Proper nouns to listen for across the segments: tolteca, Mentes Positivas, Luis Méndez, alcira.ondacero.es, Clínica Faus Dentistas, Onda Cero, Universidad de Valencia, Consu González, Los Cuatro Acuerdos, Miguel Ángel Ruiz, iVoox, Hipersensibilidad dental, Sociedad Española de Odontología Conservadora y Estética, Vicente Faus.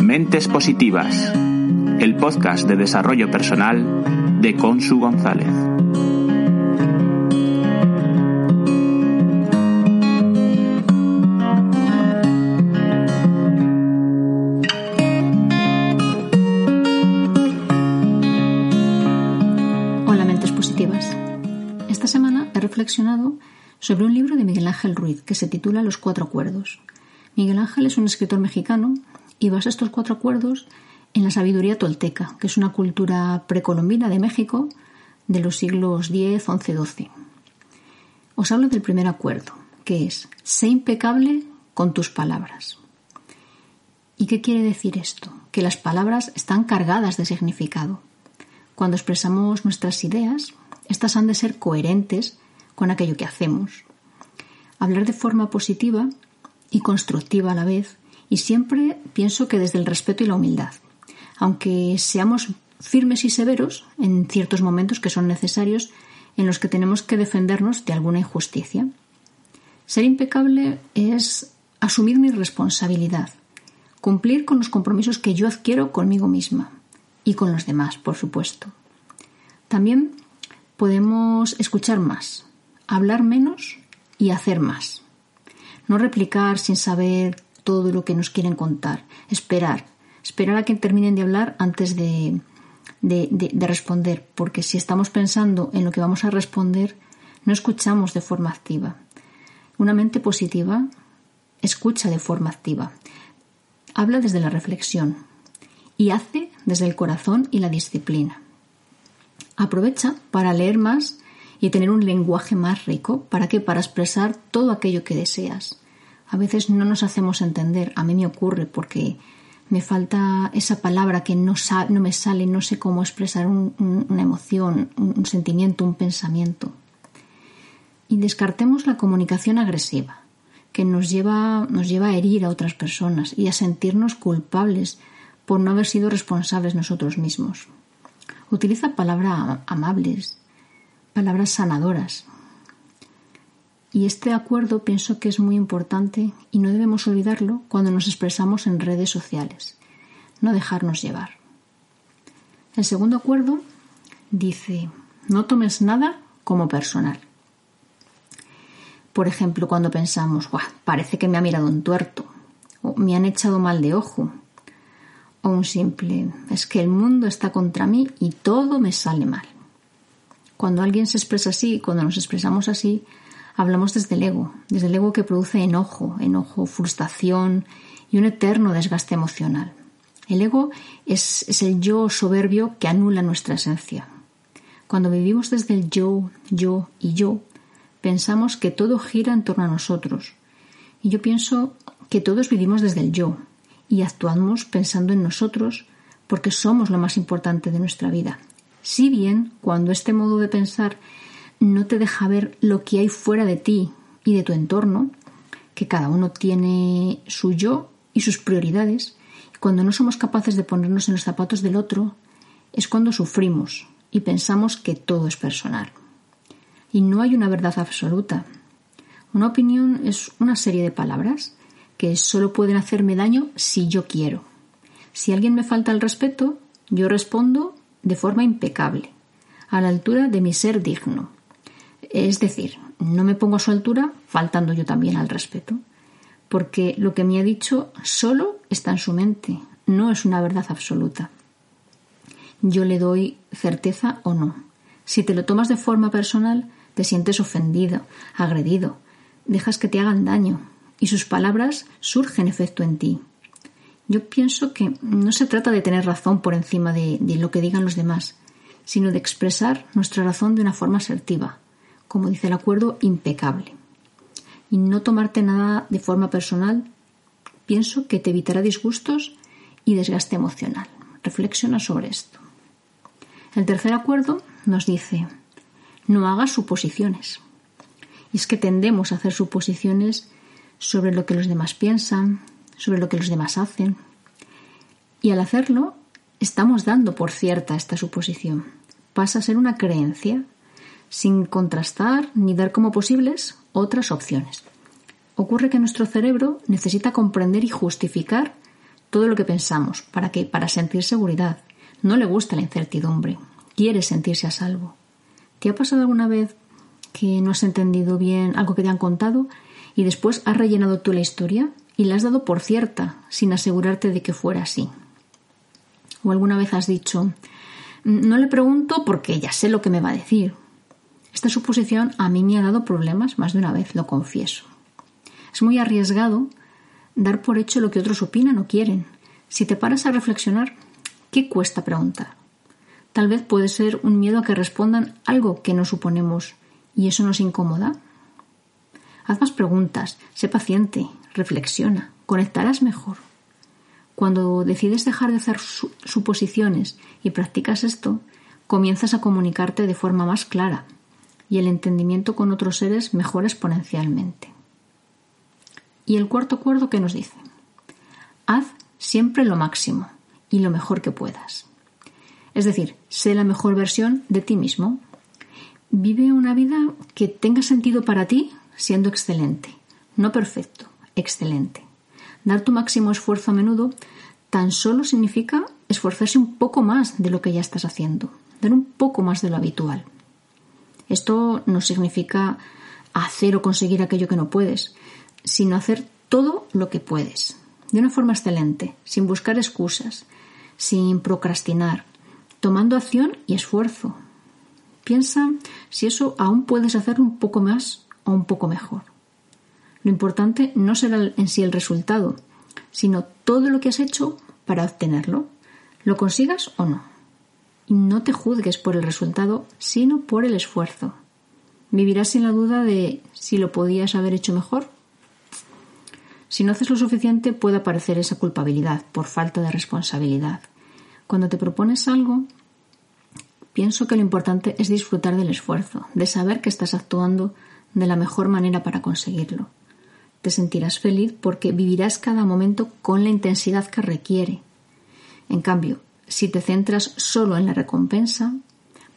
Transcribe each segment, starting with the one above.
Mentes Positivas, el podcast de desarrollo personal de Consu González. Hola, Mentes Positivas. Esta semana he reflexionado sobre un libro de Miguel Ángel Ruiz que se titula Los Cuatro Acuerdos. Miguel Ángel es un escritor mexicano y basa estos cuatro acuerdos en la sabiduría tolteca, que es una cultura precolombina de México de los siglos X, XI, XII. Os hablo del primer acuerdo, que es: sé impecable con tus palabras. ¿Y qué quiere decir esto? Que las palabras están cargadas de significado. Cuando expresamos nuestras ideas, estas han de ser coherentes con aquello que hacemos. Hablar de forma positiva y constructiva a la vez, y siempre pienso que desde el respeto y la humildad, aunque seamos firmes y severos en ciertos momentos que son necesarios, en los que tenemos que defendernos de alguna injusticia. Ser impecable es asumir mi responsabilidad, cumplir con los compromisos que yo adquiero conmigo misma y con los demás, por supuesto. También podemos escuchar más, hablar menos y hacer más. No replicar sin saber todo lo que nos quieren contar, esperar a que terminen de hablar antes de responder, porque si estamos pensando en lo que vamos a responder, no escuchamos de forma activa. Una mente positiva escucha de forma activa, habla desde la reflexión y hace desde el corazón y la disciplina. Aprovecha para leer más y tener un lenguaje más rico, para expresar todo aquello que deseas. A veces no nos hacemos entender, a mí me ocurre porque me falta esa palabra que no me sale, no sé cómo expresar una emoción, un sentimiento, un pensamiento. Y descartemos la comunicación agresiva, que nos lleva a herir a otras personas y a sentirnos culpables por no haber sido responsables nosotros mismos. Utiliza palabras amables, palabras sanadoras. Y este acuerdo pienso que es muy importante y no debemos olvidarlo cuando nos expresamos en redes sociales. No dejarnos llevar. El segundo acuerdo dice: no tomes nada como personal. Por ejemplo, cuando pensamos: "Buah, parece que me ha mirado un tuerto", o "me han echado mal de ojo", o un simple: "es que el mundo está contra mí y todo me sale mal". Cuando alguien se expresa así, cuando nos expresamos así, hablamos desde el ego que produce enojo, frustración y un eterno desgaste emocional. El ego es el yo soberbio que anula nuestra esencia. Cuando vivimos desde el yo, yo y yo, pensamos que todo gira en torno a nosotros. Y yo pienso que todos vivimos desde el yo y actuamos pensando en nosotros porque somos lo más importante de nuestra vida. Si bien cuando este modo de pensar no te deja ver lo que hay fuera de ti y de tu entorno, que cada uno tiene su yo y sus prioridades. Cuando no somos capaces de ponernos en los zapatos del otro, es cuando sufrimos y pensamos que todo es personal. Y no hay una verdad absoluta. Una opinión es una serie de palabras que solo pueden hacerme daño si yo quiero. Si alguien me falta el respeto, yo respondo de forma impecable, a la altura de mi ser digno. Es decir, no me pongo a su altura faltando yo también al respeto, porque lo que me ha dicho solo está en su mente, no es una verdad absoluta. Yo le doy certeza o no. Si te lo tomas de forma personal, te sientes ofendido, agredido, dejas que te hagan daño y sus palabras surgen efecto en ti. Yo pienso que no se trata de tener razón por encima de lo que digan los demás, sino de expresar nuestra razón de una forma asertiva, como dice el acuerdo, impecable. Y no tomarte nada de forma personal, pienso que te evitará disgustos y desgaste emocional. Reflexiona sobre esto. El tercer acuerdo nos dice: no hagas suposiciones. Y es que tendemos a hacer suposiciones sobre lo que los demás piensan, sobre lo que los demás hacen. Y al hacerlo, estamos dando por cierta esta suposición. Pasa a ser una creencia, sin contrastar ni dar como posibles otras opciones. Ocurre que nuestro cerebro necesita comprender y justificar todo lo que pensamos. ¿Para qué? Para sentir seguridad. No le gusta la incertidumbre. Quiere sentirse a salvo. ¿Te ha pasado alguna vez que no has entendido bien algo que te han contado y después has rellenado tú la historia y la has dado por cierta sin asegurarte de que fuera así? ¿O alguna vez has dicho: no le pregunto porque ya sé lo que me va a decir? Esta suposición a mí me ha dado problemas más de una vez, lo confieso. Es muy arriesgado dar por hecho lo que otros opinan o quieren. Si te paras a reflexionar, ¿qué cuesta preguntar? Tal vez puede ser un miedo a que respondan algo que no suponemos y eso nos incomoda. Haz más preguntas, sé paciente, reflexiona, conectarás mejor. Cuando decides dejar de hacer suposiciones y practicas esto, comienzas a comunicarte de forma más clara y el entendimiento con otros seres mejora exponencialmente. Y el cuarto acuerdo, ¿qué nos dice? Haz siempre lo máximo y lo mejor que puedas. Es decir, sé la mejor versión de ti mismo. Vive una vida que tenga sentido para ti siendo excelente, no perfecto, excelente. Dar tu máximo esfuerzo a menudo tan solo significa esforzarse un poco más de lo que ya estás haciendo, dar un poco más de lo habitual. Esto no significa hacer o conseguir aquello que no puedes, sino hacer todo lo que puedes, de una forma excelente, sin buscar excusas, sin procrastinar, tomando acción y esfuerzo. Piensa si eso aún puedes hacerlo un poco más o un poco mejor. Lo importante no será en sí el resultado, sino todo lo que has hecho para obtenerlo, lo consigas o no. Y no te juzgues por el resultado, sino por el esfuerzo. Vivirás sin la duda de si lo podías haber hecho mejor. Si no haces lo suficiente, puede aparecer esa culpabilidad por falta de responsabilidad. Cuando te propones algo, pienso que lo importante es disfrutar del esfuerzo, de saber que estás actuando de la mejor manera para conseguirlo. Te sentirás feliz porque vivirás cada momento con la intensidad que requiere. En cambio, si te centras solo en la recompensa,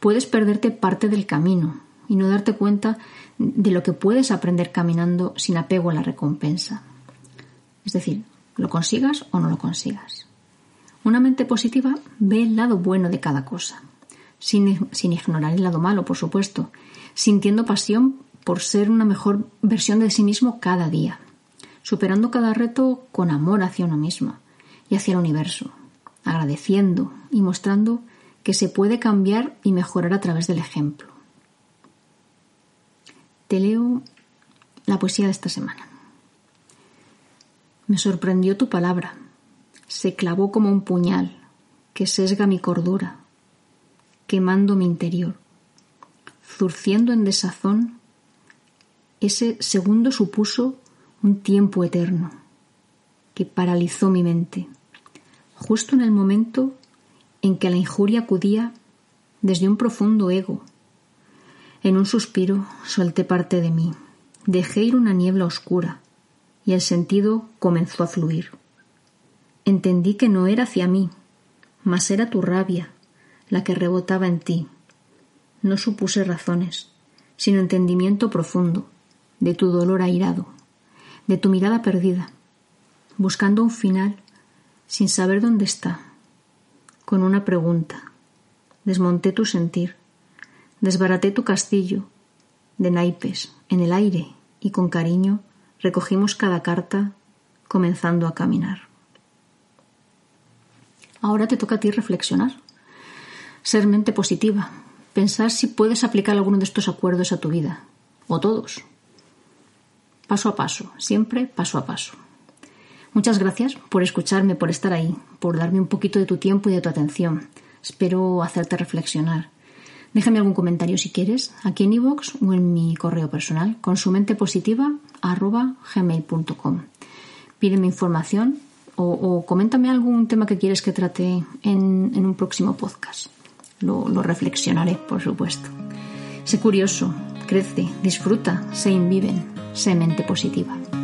puedes perderte parte del camino y no darte cuenta de lo que puedes aprender caminando sin apego a la recompensa. Es decir, lo consigas o no lo consigas. Una mente positiva ve el lado bueno de cada cosa, sin ignorar el lado malo, por supuesto, sintiendo pasión por ser una mejor versión de sí mismo cada día, superando cada reto con amor hacia uno mismo y hacia el universo, agradeciendo y mostrando que se puede cambiar y mejorar a través del ejemplo. Te leo la poesía de esta semana. Me sorprendió tu palabra, se clavó como un puñal que sesga mi cordura, quemando mi interior, zurciendo en desazón. Ese segundo supuso un tiempo eterno que paralizó mi mente, justo en el momento en que la injuria acudía desde un profundo ego. En un suspiro solté parte de mí, dejé ir una niebla oscura y el sentido comenzó a fluir. Entendí que no era hacia mí, mas era tu rabia la que rebotaba en ti. No supuse razones, sino entendimiento profundo de tu dolor airado, de tu mirada perdida, buscando un final sin saber dónde está, con una pregunta. Desmonté tu sentir, desbaraté tu castillo de naipes en el aire y con cariño recogimos cada carta comenzando a caminar. Ahora te toca a ti reflexionar, ser mente positiva, pensar si puedes aplicar alguno de estos acuerdos a tu vida, o todos. Paso a paso, siempre paso a paso. Muchas gracias por escucharme, por estar ahí, por darme un poquito de tu tiempo y de tu atención. Espero hacerte reflexionar. Déjame algún comentario si quieres, aquí en iVoox o en mi correo personal, consumentepositiva@gmail.com. Pídeme información o coméntame algún tema que quieres que trate en un próximo podcast. Lo reflexionaré, por supuesto. Sé curioso, crece, disfruta, sé inviven, sé mente positiva.